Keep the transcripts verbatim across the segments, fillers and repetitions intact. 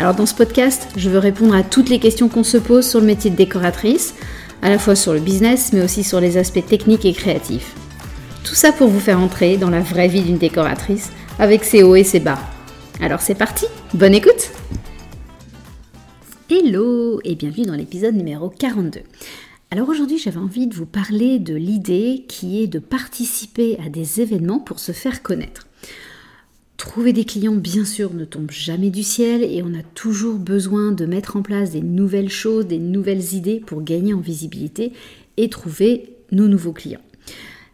Alors dans ce podcast, je veux répondre à toutes les questions qu'on se pose sur le métier de décoratrice, à la fois sur le business, mais aussi sur les aspects techniques et créatifs. Tout ça pour vous faire entrer dans la vraie vie d'une décoratrice, avec ses hauts et ses bas. Alors c'est parti, bonne écoute. Hello et bienvenue dans l'épisode numéro quarante-deux. Alors aujourd'hui, j'avais envie de vous parler de l'idée qui est de participer à des événements pour se faire connaître. Trouver des clients, bien sûr, ne tombe jamais du ciel et on a toujours besoin de mettre en place des nouvelles choses, des nouvelles idées pour gagner en visibilité et trouver nos nouveaux clients.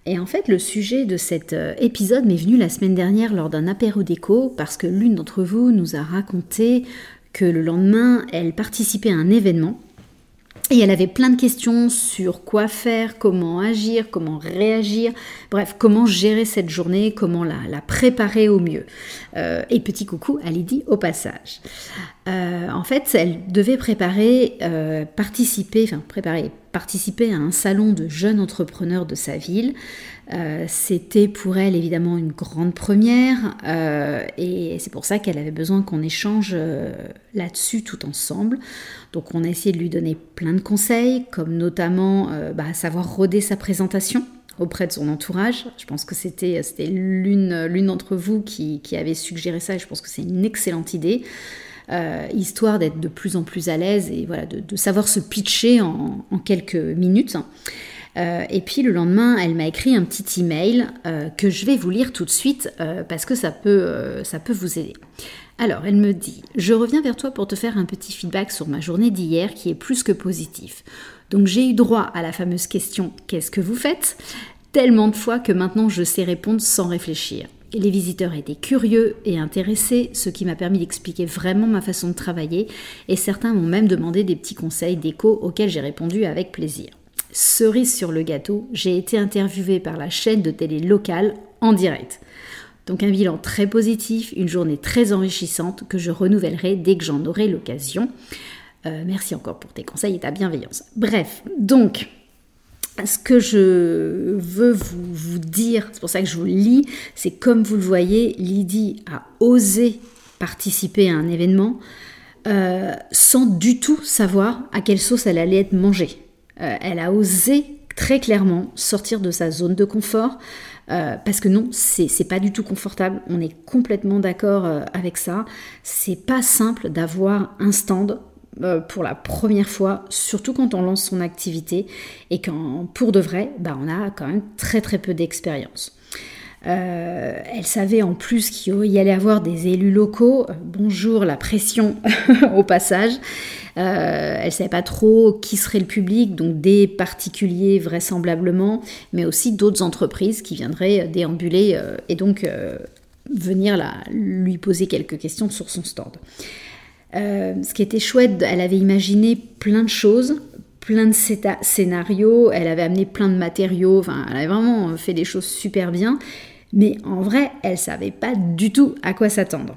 Et en fait, le sujet de cet épisode m'est venu la semaine dernière lors d'un apéro déco parce que l'une d'entre vous nous a raconté que le lendemain, elle participait à un événement et elle avait plein de questions sur quoi faire, comment agir, comment réagir, bref, comment gérer cette journée, comment la, la préparer au mieux. Euh, et petit coucou à Lydie au passage. Euh, en fait, elle devait préparer, euh, participer, enfin préparer, participer à un salon de jeunes entrepreneurs de sa ville. Euh, c'était pour elle évidemment une grande première euh, et c'est pour ça qu'elle avait besoin qu'on échange euh, là-dessus tout ensemble. Donc on a essayé de lui donner plein de conseils, comme notamment euh, bah, savoir roder sa présentation auprès de son entourage. Je pense que c'était, c'était l'une, l'une d'entre vous qui, qui avait suggéré ça et je pense que c'est une excellente idée. Euh, histoire d'être de plus en plus à l'aise et voilà, de, de savoir se pitcher en, en quelques minutes. Euh, et puis le lendemain, elle m'a écrit un petit email euh, que je vais vous lire tout de suite euh, parce que ça peut, euh, ça peut vous aider. Alors, elle me dit « Je reviens vers toi pour te faire un petit feedback sur ma journée d'hier qui est plus que positif. Donc j'ai eu droit à la fameuse question « Qu'est-ce que vous faites ?» tellement de fois que maintenant je sais répondre sans réfléchir. Les visiteurs étaient curieux et intéressés, ce qui m'a permis d'expliquer vraiment ma façon de travailler et certains m'ont même demandé des petits conseils déco auxquels j'ai répondu avec plaisir. Cerise sur le gâteau, j'ai été interviewée par la chaîne de télé locale en direct. Donc un bilan très positif, une journée très enrichissante que je renouvellerai dès que j'en aurai l'occasion. Euh, merci encore pour tes conseils et ta bienveillance. Bref, donc... Ce que je veux vous, vous dire, c'est pour ça que je vous le lis, c'est comme vous le voyez, Lydie a osé participer à un événement euh, sans du tout savoir à quelle sauce elle allait être mangée. Euh, elle a osé très clairement sortir de sa zone de confort euh, parce que non, c'est, c'est pas du tout confortable, on est complètement d'accord euh, avec ça. C'est pas simple d'avoir un stand pour la première fois, surtout quand on lance son activité et quand pour de vrai, bah on a quand même très très peu d'expérience. Euh, elle savait en plus qu'il y allait avoir des élus locaux, bonjour la pression au passage, euh, elle savait pas trop qui serait le public, donc des particuliers vraisemblablement, mais aussi d'autres entreprises qui viendraient déambuler euh, et donc euh, venir là, lui poser quelques questions sur son stand. Euh, ce qui était chouette, elle avait imaginé plein de choses, plein de céta- scénarios, elle avait amené plein de matériaux, enfin, elle avait vraiment fait des choses super bien, mais en vrai, elle ne savait pas du tout à quoi s'attendre.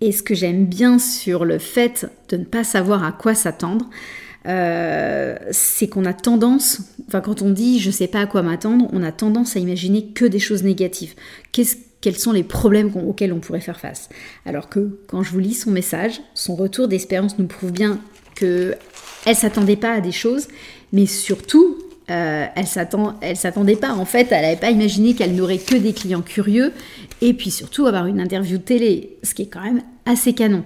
Et ce que j'aime bien sur le fait de ne pas savoir à quoi s'attendre, euh, c'est qu'on a tendance, enfin quand on dit « je ne sais pas à quoi m'attendre », on a tendance à imaginer que des choses négatives. Qu'est-ce Quels sont les problèmes auxquels on pourrait faire face. Alors que quand je vous lis son message, son retour d'expérience nous prouve bien qu'elle ne s'attendait pas à des choses, mais surtout, euh, elle ne s'attend, elle s'attendait pas. En fait, elle n'avait pas imaginé qu'elle n'aurait que des clients curieux et puis surtout avoir une interview télé, ce qui est quand même assez canon.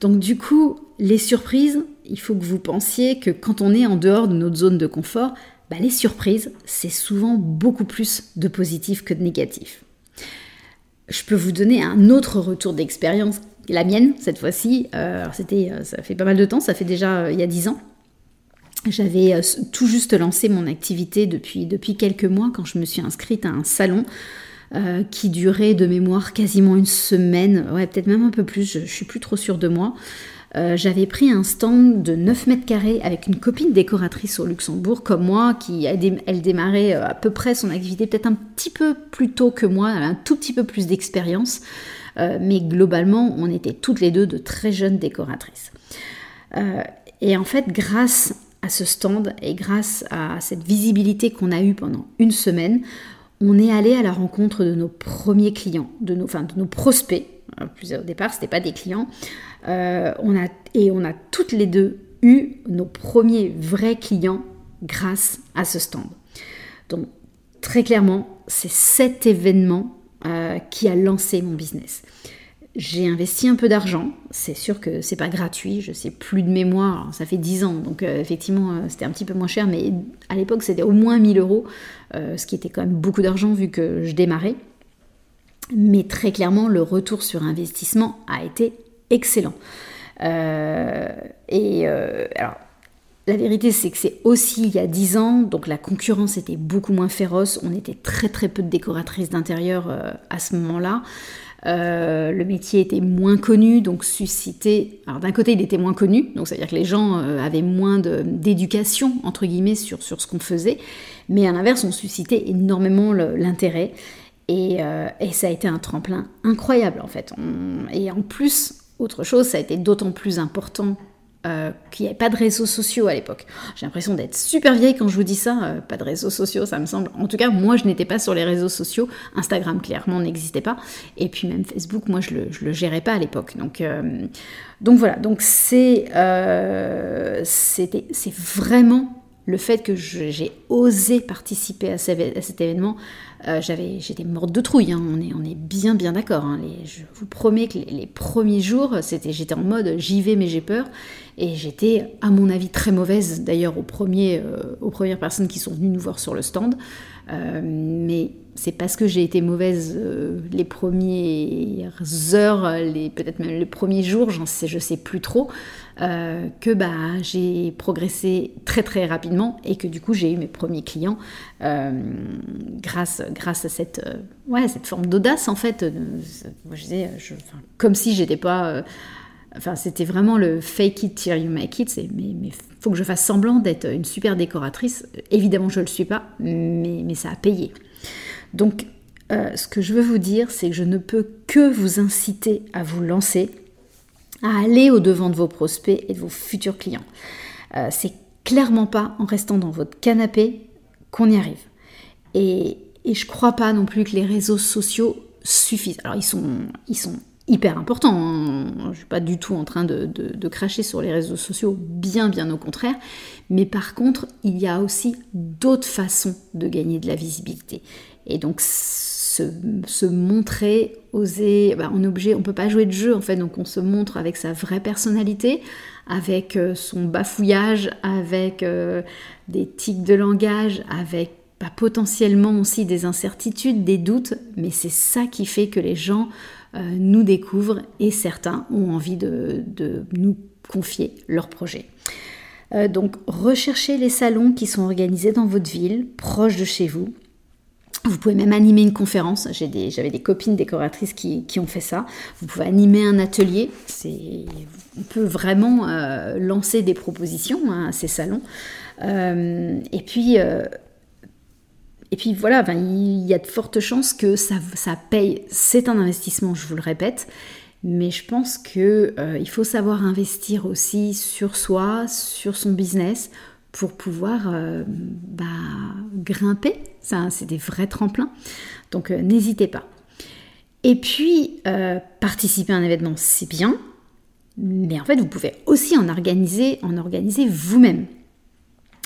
Donc du coup, les surprises, il faut que vous pensiez que quand on est en dehors de notre zone de confort, bah, les surprises, c'est souvent beaucoup plus de positif que de négatif. Je peux vous donner un autre retour d'expérience, la mienne cette fois-ci. Euh, alors c'était, ça fait pas mal de temps, ça fait déjà euh, il y a dix ans. J'avais euh, tout juste lancé mon activité depuis, depuis quelques mois quand je me suis inscrite à un salon euh, qui durait de mémoire quasiment une semaine, ouais peut-être même un peu plus, je, je suis plus trop sûre de moi. euh, j'avais pris un stand de neuf mètres carrés avec une copine décoratrice au Luxembourg comme moi, qui elle, elle démarrait à peu près son activité, peut-être un petit peu plus tôt que moi, elle avait un tout petit peu plus d'expérience, euh, mais globalement on était toutes les deux de très jeunes décoratrices. Euh, et en fait, grâce à ce stand et grâce à cette visibilité qu'on a eue pendant une semaine, on est allé à la rencontre de nos premiers clients, de nos, enfin, de nos prospects. Au départ, ce n'était pas des clients. Euh, on a, et on a toutes les deux eu nos premiers vrais clients grâce à ce stand. Donc, très clairement, c'est cet événement euh, qui a lancé mon business. J'ai investi un peu d'argent, c'est sûr que c'est pas gratuit, je sais plus de mémoire, ça fait dix ans, donc euh, effectivement euh, c'était un petit peu moins cher, mais à l'époque c'était au moins mille euros, euh, ce qui était quand même beaucoup d'argent vu que je démarrais. Mais très clairement, le retour sur investissement a été excellent. Euh, et euh, alors, la vérité c'est que c'est aussi il y a dix ans, donc la concurrence était beaucoup moins féroce, on était très très peu de décoratrices d'intérieur euh, à ce moment-là. Euh, le métier était moins connu, donc suscitait... Alors d'un côté, il était moins connu, donc ça veut dire que les gens euh, avaient moins de, d'éducation, entre guillemets, sur, sur ce qu'on faisait. Mais à l'inverse, on suscitait énormément le, l'intérêt. Et, euh, et ça a été un tremplin incroyable, en fait. On... Et en plus, autre chose, ça a été d'autant plus important euh, qu'il n'y avait pas de réseaux sociaux à l'époque. J'ai l'impression d'être super vieille quand je vous dis ça. Euh, pas de réseaux sociaux, ça me semble. En tout cas, moi, je n'étais pas sur les réseaux sociaux. Instagram, clairement, n'existait pas. Et puis même Facebook, moi, je ne le, je le gérais pas à l'époque. Donc, euh, donc voilà. Donc c'est, euh, c'était, c'est vraiment le fait que je, j'ai osé participer à, ces, à cet événement. Euh, j'avais, j'étais morte de trouille, hein. on, est, on est bien bien d'accord. Hein. Les, je vous promets que les, les premiers jours, c'était, j'étais en mode « j'y vais mais j'ai peur ». Et j'étais, à mon avis, très mauvaise, d'ailleurs, aux, premiers, euh, aux premières personnes qui sont venues nous voir sur le stand. Euh, mais c'est parce que j'ai été mauvaise euh, les premières heures, les, peut-être même les premiers jours, j'en sais, je sais plus trop, euh, que bah, j'ai progressé très très rapidement et que du coup, j'ai eu mes premiers clients euh, grâce, grâce à cette, euh, ouais, cette forme d'audace, en fait. Euh, moi, je disais, je, enfin, comme si j'étais pas... Euh, Enfin, c'était vraiment le « fake it till you make it », c'est « mais il faut que je fasse semblant d'être une super décoratrice ». Évidemment, je ne le suis pas, mais, mais ça a payé. Donc, euh, ce que je veux vous dire, c'est que je ne peux que vous inciter à vous lancer, à aller au-devant de vos prospects et de vos futurs clients. Euh, c'est clairement pas en restant dans votre canapé qu'on y arrive. Et, et je ne crois pas non plus que les réseaux sociaux suffisent. Alors, ils sont... Ils sont hyper important, hein. Je ne suis pas du tout en train de, de, de cracher sur les réseaux sociaux, bien bien au contraire, mais par contre, il y a aussi d'autres façons de gagner de la visibilité. Et donc, se, se montrer, oser, bah, on est obligé, on ne peut pas jouer de jeu en fait, donc on se montre avec sa vraie personnalité, avec son bafouillage, avec euh, des tics de langage, avec bah, potentiellement aussi des incertitudes, des doutes, mais c'est ça qui fait que les gens... nous découvrent et certains ont envie de, de nous confier leurs projets. Euh, donc, recherchez les salons qui sont organisés dans votre ville, proche de chez vous. Vous pouvez même animer une conférence. J'ai des, j'avais des copines décoratrices qui, qui ont fait ça. Vous pouvez animer un atelier. C'est, on peut vraiment euh, lancer des propositions hein, à ces salons. Euh, et puis... Euh, Et puis voilà, ben, il y a de fortes chances que ça, ça paye. C'est un investissement, je vous le répète, mais je pense qu'il euh, faut savoir investir aussi sur soi, sur son business, pour pouvoir euh, bah, grimper. Ça, c'est des vrais tremplins, donc euh, n'hésitez pas. Et puis, euh, participer à un événement, c'est bien, mais en fait, vous pouvez aussi en organiser, en organiser vous-même.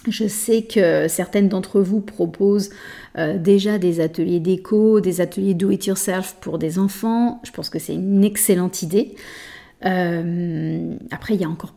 Je sais que certaines d'entre vous proposent euh, déjà des ateliers déco, des ateliers do it yourself pour des enfants. Je pense que c'est une excellente idée. Euh, après, il y a encore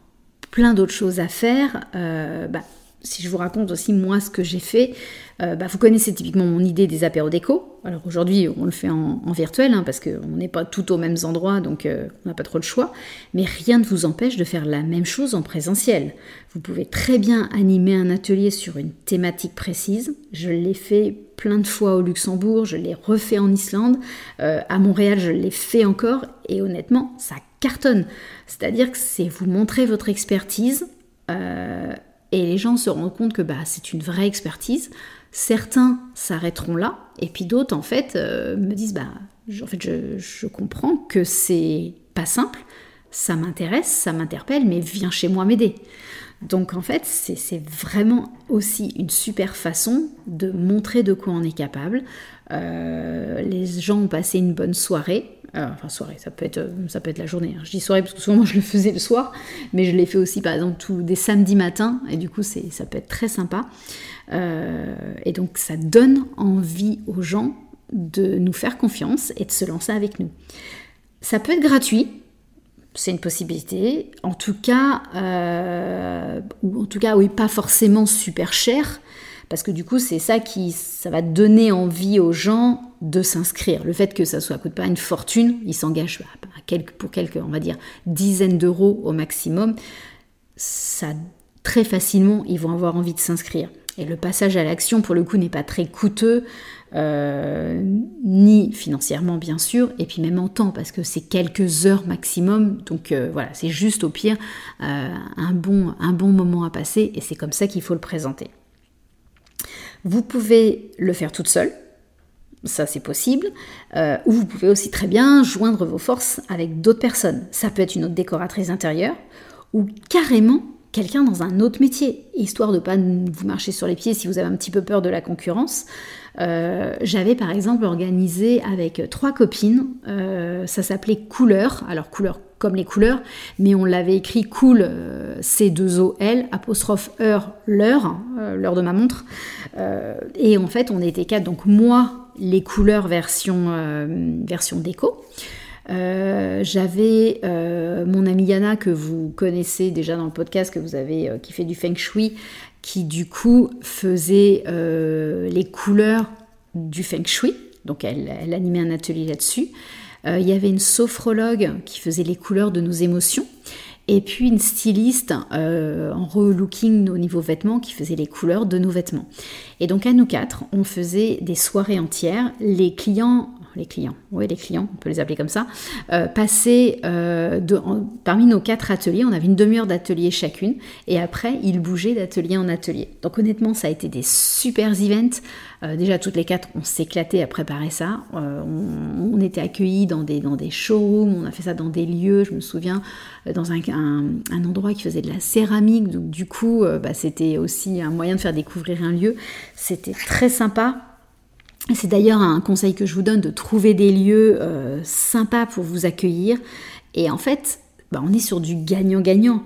plein d'autres choses à faire. Euh, bah, si je vous raconte aussi moi ce que j'ai fait, euh, bah, vous connaissez typiquement mon idée des apéros déco. Alors aujourd'hui on le fait en, en virtuel hein, parce qu'on n'est pas tout aux mêmes endroits, donc euh, on n'a pas trop le choix, mais rien ne vous empêche de faire la même chose en présentiel. Vous pouvez très bien animer un atelier sur une thématique précise. Je l'ai fait plein de fois au Luxembourg, je l'ai refait en Islande, euh, à Montréal je l'ai fait encore, et honnêtement ça cartonne. C'est-à-dire que c'est vous montrer votre expertise, euh, et les gens se rendent compte que bah, c'est une vraie expertise. Certains s'arrêteront là, et puis d'autres en fait euh, me disent bah, je, en fait, je, je comprends que c'est pas simple, ça m'intéresse, ça m'interpelle, mais viens chez moi m'aider. Donc en fait, c'est, c'est vraiment aussi une super façon de montrer de quoi on est capable. Euh, les gens ont passé une bonne soirée. Euh, enfin soirée, ça peut être, ça peut être la journée. Hein. Je dis soirée parce que souvent moi je le faisais le soir, mais je l'ai fait aussi par exemple tous des samedis matins, et du coup c'est, ça peut être très sympa. Euh, et donc ça donne envie aux gens de nous faire confiance et de se lancer avec nous. Ça peut être gratuit. C'est une possibilité, en tout cas, euh, ou en tout cas, oui, pas forcément super cher, parce que du coup, c'est ça qui, ça va donner envie aux gens de s'inscrire. Le fait que ça soit, coûte pas une fortune, ils s'engagent à, à quelques, pour quelques, on va dire, dizaines d'euros au maximum. Ça, très facilement, ils vont avoir envie de s'inscrire. Et le passage à l'action, pour le coup, n'est pas très coûteux, euh, ni financièrement, bien sûr, et puis même en temps, parce que c'est quelques heures maximum. Donc euh, voilà, c'est juste au pire euh, un bon, un bon moment à passer, et c'est comme ça qu'il faut le présenter. Vous pouvez le faire toute seule, ça c'est possible, euh, ou vous pouvez aussi très bien joindre vos forces avec d'autres personnes. Ça peut être une autre décoratrice d'intérieur, ou carrément quelqu'un dans un autre métier, histoire de ne pas vous marcher sur les pieds si vous avez un petit peu peur de la concurrence. Euh, j'avais par exemple organisé avec trois copines, euh, ça s'appelait Couleur, alors Couleur comme les couleurs, mais on l'avait écrit cool, euh, C deux O L, apostrophe heure, l'heure, euh, l'heure de ma montre. Euh, et en fait, on était quatre, donc moi, les couleurs version, euh, version déco. Euh, j'avais euh, mon amie Yana que vous connaissez déjà dans le podcast, que vous avez, euh, qui fait du feng shui, qui du coup faisait euh, les couleurs du feng shui, donc elle, elle animait un atelier là-dessus. Euh, il y avait une sophrologue qui faisait les couleurs de nos émotions, et puis une styliste euh, en relooking au niveau vêtements qui faisait les couleurs de nos vêtements. Et donc à nous quatre, on faisait des soirées entières, les clients Les clients, oui, les clients, on peut les appeler comme ça, euh, passaient euh, de, en, parmi nos quatre ateliers, on avait une demi-heure d'atelier chacune, et après, ils bougeaient d'atelier en atelier. Donc honnêtement, ça a été des super events. Euh, déjà, toutes les quatre, on s'éclatait à préparer ça. Euh, on, on était accueillis dans des, dans des showrooms, on a fait ça dans des lieux, je me souviens, dans un, un, un endroit qui faisait de la céramique. Donc du coup, euh, bah, c'était aussi un moyen de faire découvrir un lieu. C'était très sympa. C'est d'ailleurs un conseil que je vous donne, de trouver des lieux euh, sympas pour vous accueillir. Et en fait, bah, on est sur du gagnant-gagnant.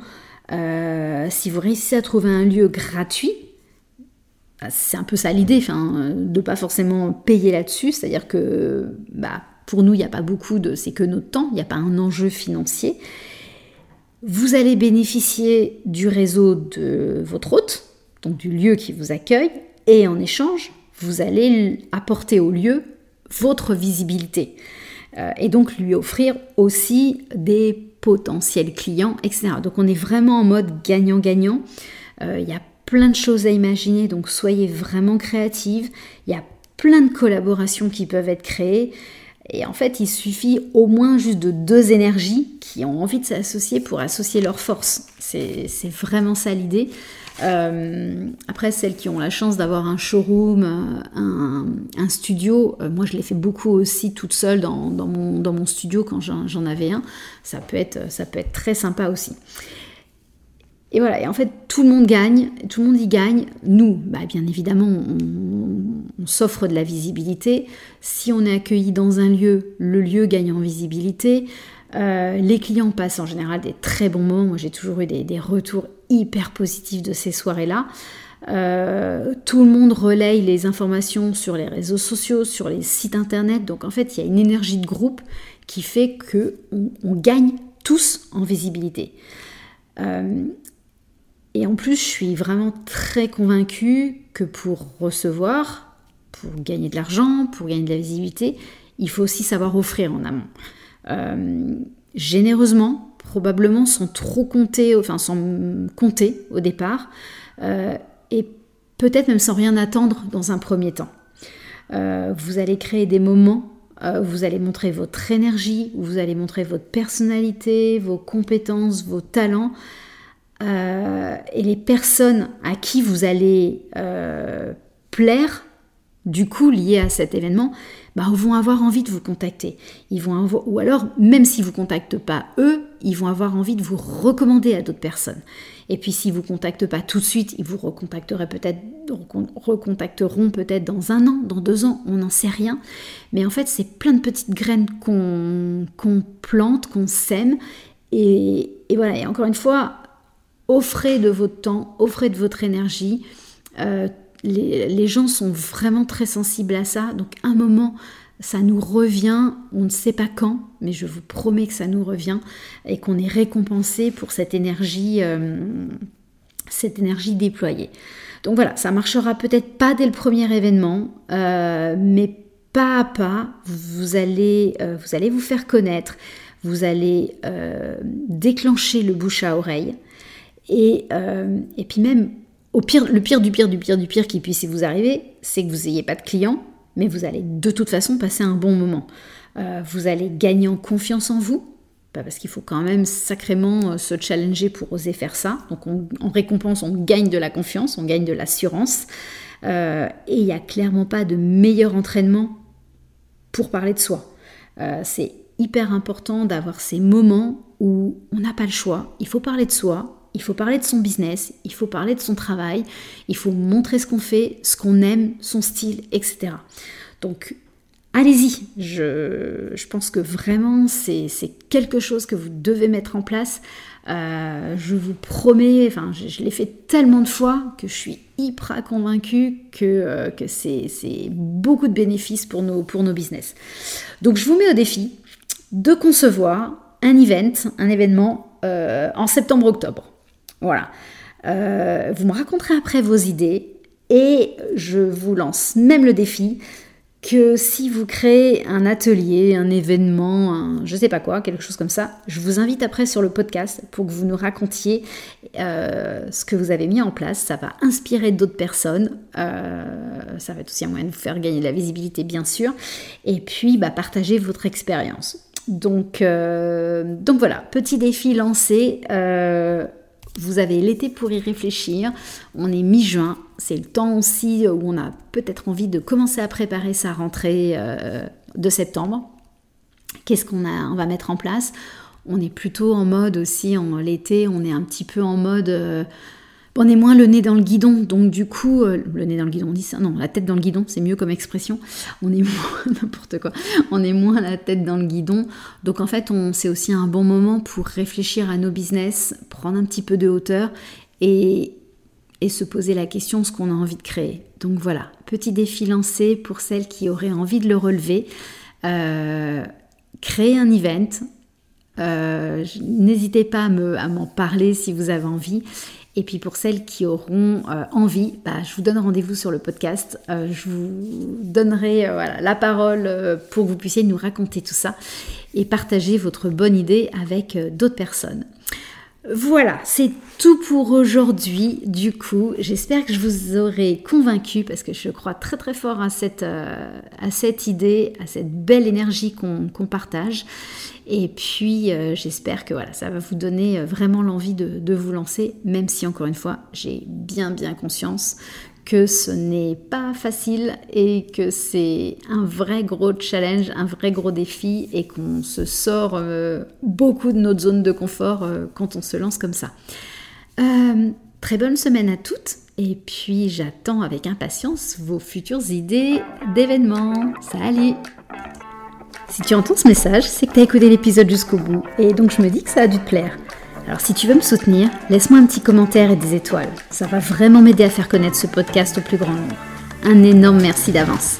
Euh, si vous réussissez à trouver un lieu gratuit, bah, c'est un peu ça l'idée, enfin, de ne pas forcément payer là-dessus. C'est-à-dire que bah, pour nous, il n'y a pas beaucoup de... C'est que notre temps, il n'y a pas un enjeu financier. Vous allez bénéficier du réseau de votre hôte, donc du lieu qui vous accueille, et en échange, vous allez apporter au lieu votre visibilité euh, et donc lui offrir aussi des potentiels clients, et cetera. Donc on est vraiment en mode gagnant-gagnant. Euh, il y a plein de choses à imaginer, donc soyez vraiment créatives. Il y a plein de collaborations qui peuvent être créées. Et en fait, il suffit au moins juste de deux énergies qui ont envie de s'associer pour associer leurs forces. C'est, c'est vraiment ça l'idée. Euh, après, celles qui ont la chance d'avoir un showroom, un, un studio, euh, moi je l'ai fait beaucoup aussi toute seule dans, dans, mon, dans mon studio quand j'en, j'en avais un. Ça peut être, ça peut être très sympa aussi. Et voilà, et en fait, tout le monde gagne, tout le monde y gagne. Nous, bah, bien évidemment, on, on, on s'offre de la visibilité. Si on est accueilli dans un lieu, le lieu gagne en visibilité. Euh, les clients passent en général des très bons moments. Moi, j'ai toujours eu des, des retours hyper positifs de ces soirées-là. Euh, tout le monde relaye les informations sur les réseaux sociaux, sur les sites internet. Donc, en fait, il y a une énergie de groupe qui fait qu'on on gagne tous en visibilité. Euh, Et en plus, je suis vraiment très convaincue que pour recevoir, pour gagner de l'argent, pour gagner de la visibilité, il faut aussi savoir offrir en amont. Euh, généreusement, probablement sans trop compter, enfin sans compter au départ, euh, et peut-être même sans rien attendre dans un premier temps. Euh, vous allez créer des moments où vous allez montrer votre énergie, où vous allez montrer votre personnalité, vos compétences, vos talents, euh, et les personnes à qui vous allez euh, plaire, du coup liées à cet événement, bah, vont avoir envie de vous contacter. Ils vont avoir, ou alors, même s'ils ne vous contactent pas eux, ils vont avoir envie de vous recommander à d'autres personnes. Et puis s'ils ne vous contactent pas tout de suite, ils vous recontacteraient peut-être, recontacteront peut-être dans un an, dans deux ans, on n'en sait rien. Mais en fait, c'est plein de petites graines qu'on, qu'on plante, qu'on sème. Et, et voilà, et encore une fois, offrez de votre temps, offrez de votre énergie. Euh, Les, les gens sont vraiment très sensibles à ça, donc un moment ça nous revient, on ne sait pas quand, mais je vous promets que ça nous revient et qu'on est récompensé pour cette énergie, euh, cette énergie déployée. Donc voilà, ça marchera peut-être pas dès le premier événement, euh, mais pas à pas, vous allez, euh, vous allez vous faire connaître, vous allez euh, déclencher le bouche à oreille et, euh, et puis même Au pire, le pire du pire du pire du pire qui puisse vous arriver, c'est que vous n'ayez pas de clients, mais vous allez de toute façon passer un bon moment. Euh, vous allez gagner en confiance en vous, parce qu'il faut quand même sacrément se challenger pour oser faire ça. Donc on, en récompense, on gagne de la confiance, on gagne de l'assurance. Euh, et il n'y a clairement pas de meilleur entraînement pour parler de soi. Euh, c'est hyper important d'avoir ces moments où on n'a pas le choix, il faut parler de soi. Il faut parler de son business, il faut parler de son travail, il faut montrer ce qu'on fait, ce qu'on aime, son style, et cetera. Donc, allez-y. Je, je pense que vraiment, c'est, c'est quelque chose que vous devez mettre en place. Euh, je vous promets, enfin, je, je l'ai fait tellement de fois que je suis hyper convaincue que, euh, que c'est, c'est beaucoup de bénéfices pour nos, pour nos business. Donc, je vous mets au défi de concevoir un event, un événement euh, en septembre-octobre. Voilà, euh, vous me raconterez après vos idées et je vous lance même le défi que si vous créez un atelier, un événement, un je sais pas quoi, quelque chose comme ça, je vous invite après sur le podcast pour que vous nous racontiez euh, ce que vous avez mis en place. Ça va inspirer d'autres personnes, euh, ça va être aussi un moyen de vous faire gagner de la visibilité bien sûr, et puis bah, partagez votre expérience. Donc, euh, donc voilà, petit défi lancé. Euh, Vous avez l'été pour y réfléchir, on est mi-juin, c'est le temps aussi où on a peut-être envie de commencer à préparer sa rentrée euh, de septembre. Qu'est-ce qu'on a, on va mettre en place ? On est plutôt en mode aussi, en l'été, on est un petit peu en mode... Euh, on est moins le nez dans le guidon, donc du coup, euh, le nez dans le guidon, on dit ça, non, la tête dans le guidon, c'est mieux comme expression, on est moins, n'importe quoi, on est moins la tête dans le guidon, donc en fait, on, c'est aussi un bon moment pour réfléchir à nos business, prendre un petit peu de hauteur et, et se poser la question de ce qu'on a envie de créer. Donc voilà, petit défi lancé pour celles qui auraient envie de le relever, euh, créer un event, euh, n'hésitez pas à, me, à m'en parler si vous avez envie. Et puis pour celles qui auront euh, envie, bah, je vous donne rendez-vous sur le podcast. Euh, je vous donnerai euh, voilà, la parole euh, pour que vous puissiez nous raconter tout ça et partager votre bonne idée avec euh, d'autres personnes. Voilà, c'est tout pour aujourd'hui. Du coup, j'espère que je vous aurai convaincu parce que je crois très très fort à cette, euh, à cette idée, à cette belle énergie qu'on, qu'on partage. Et puis, euh, j'espère que voilà, ça va vous donner vraiment l'envie de, de vous lancer, même si, encore une fois, j'ai bien, bien conscience que ce n'est pas facile et que c'est un vrai gros challenge, un vrai gros défi et qu'on se sort euh, beaucoup de notre zone de confort euh, quand on se lance comme ça. Euh, très bonne semaine à toutes et puis j'attends avec impatience vos futures idées d'événements. Salut! Si tu entends ce message, c'est que tu as écouté l'épisode jusqu'au bout et donc je me dis que ça a dû te plaire. Alors si tu veux me soutenir, laisse-moi un petit commentaire et des étoiles. Ça va vraiment m'aider à faire connaître ce podcast au plus grand nombre. Un énorme merci d'avance.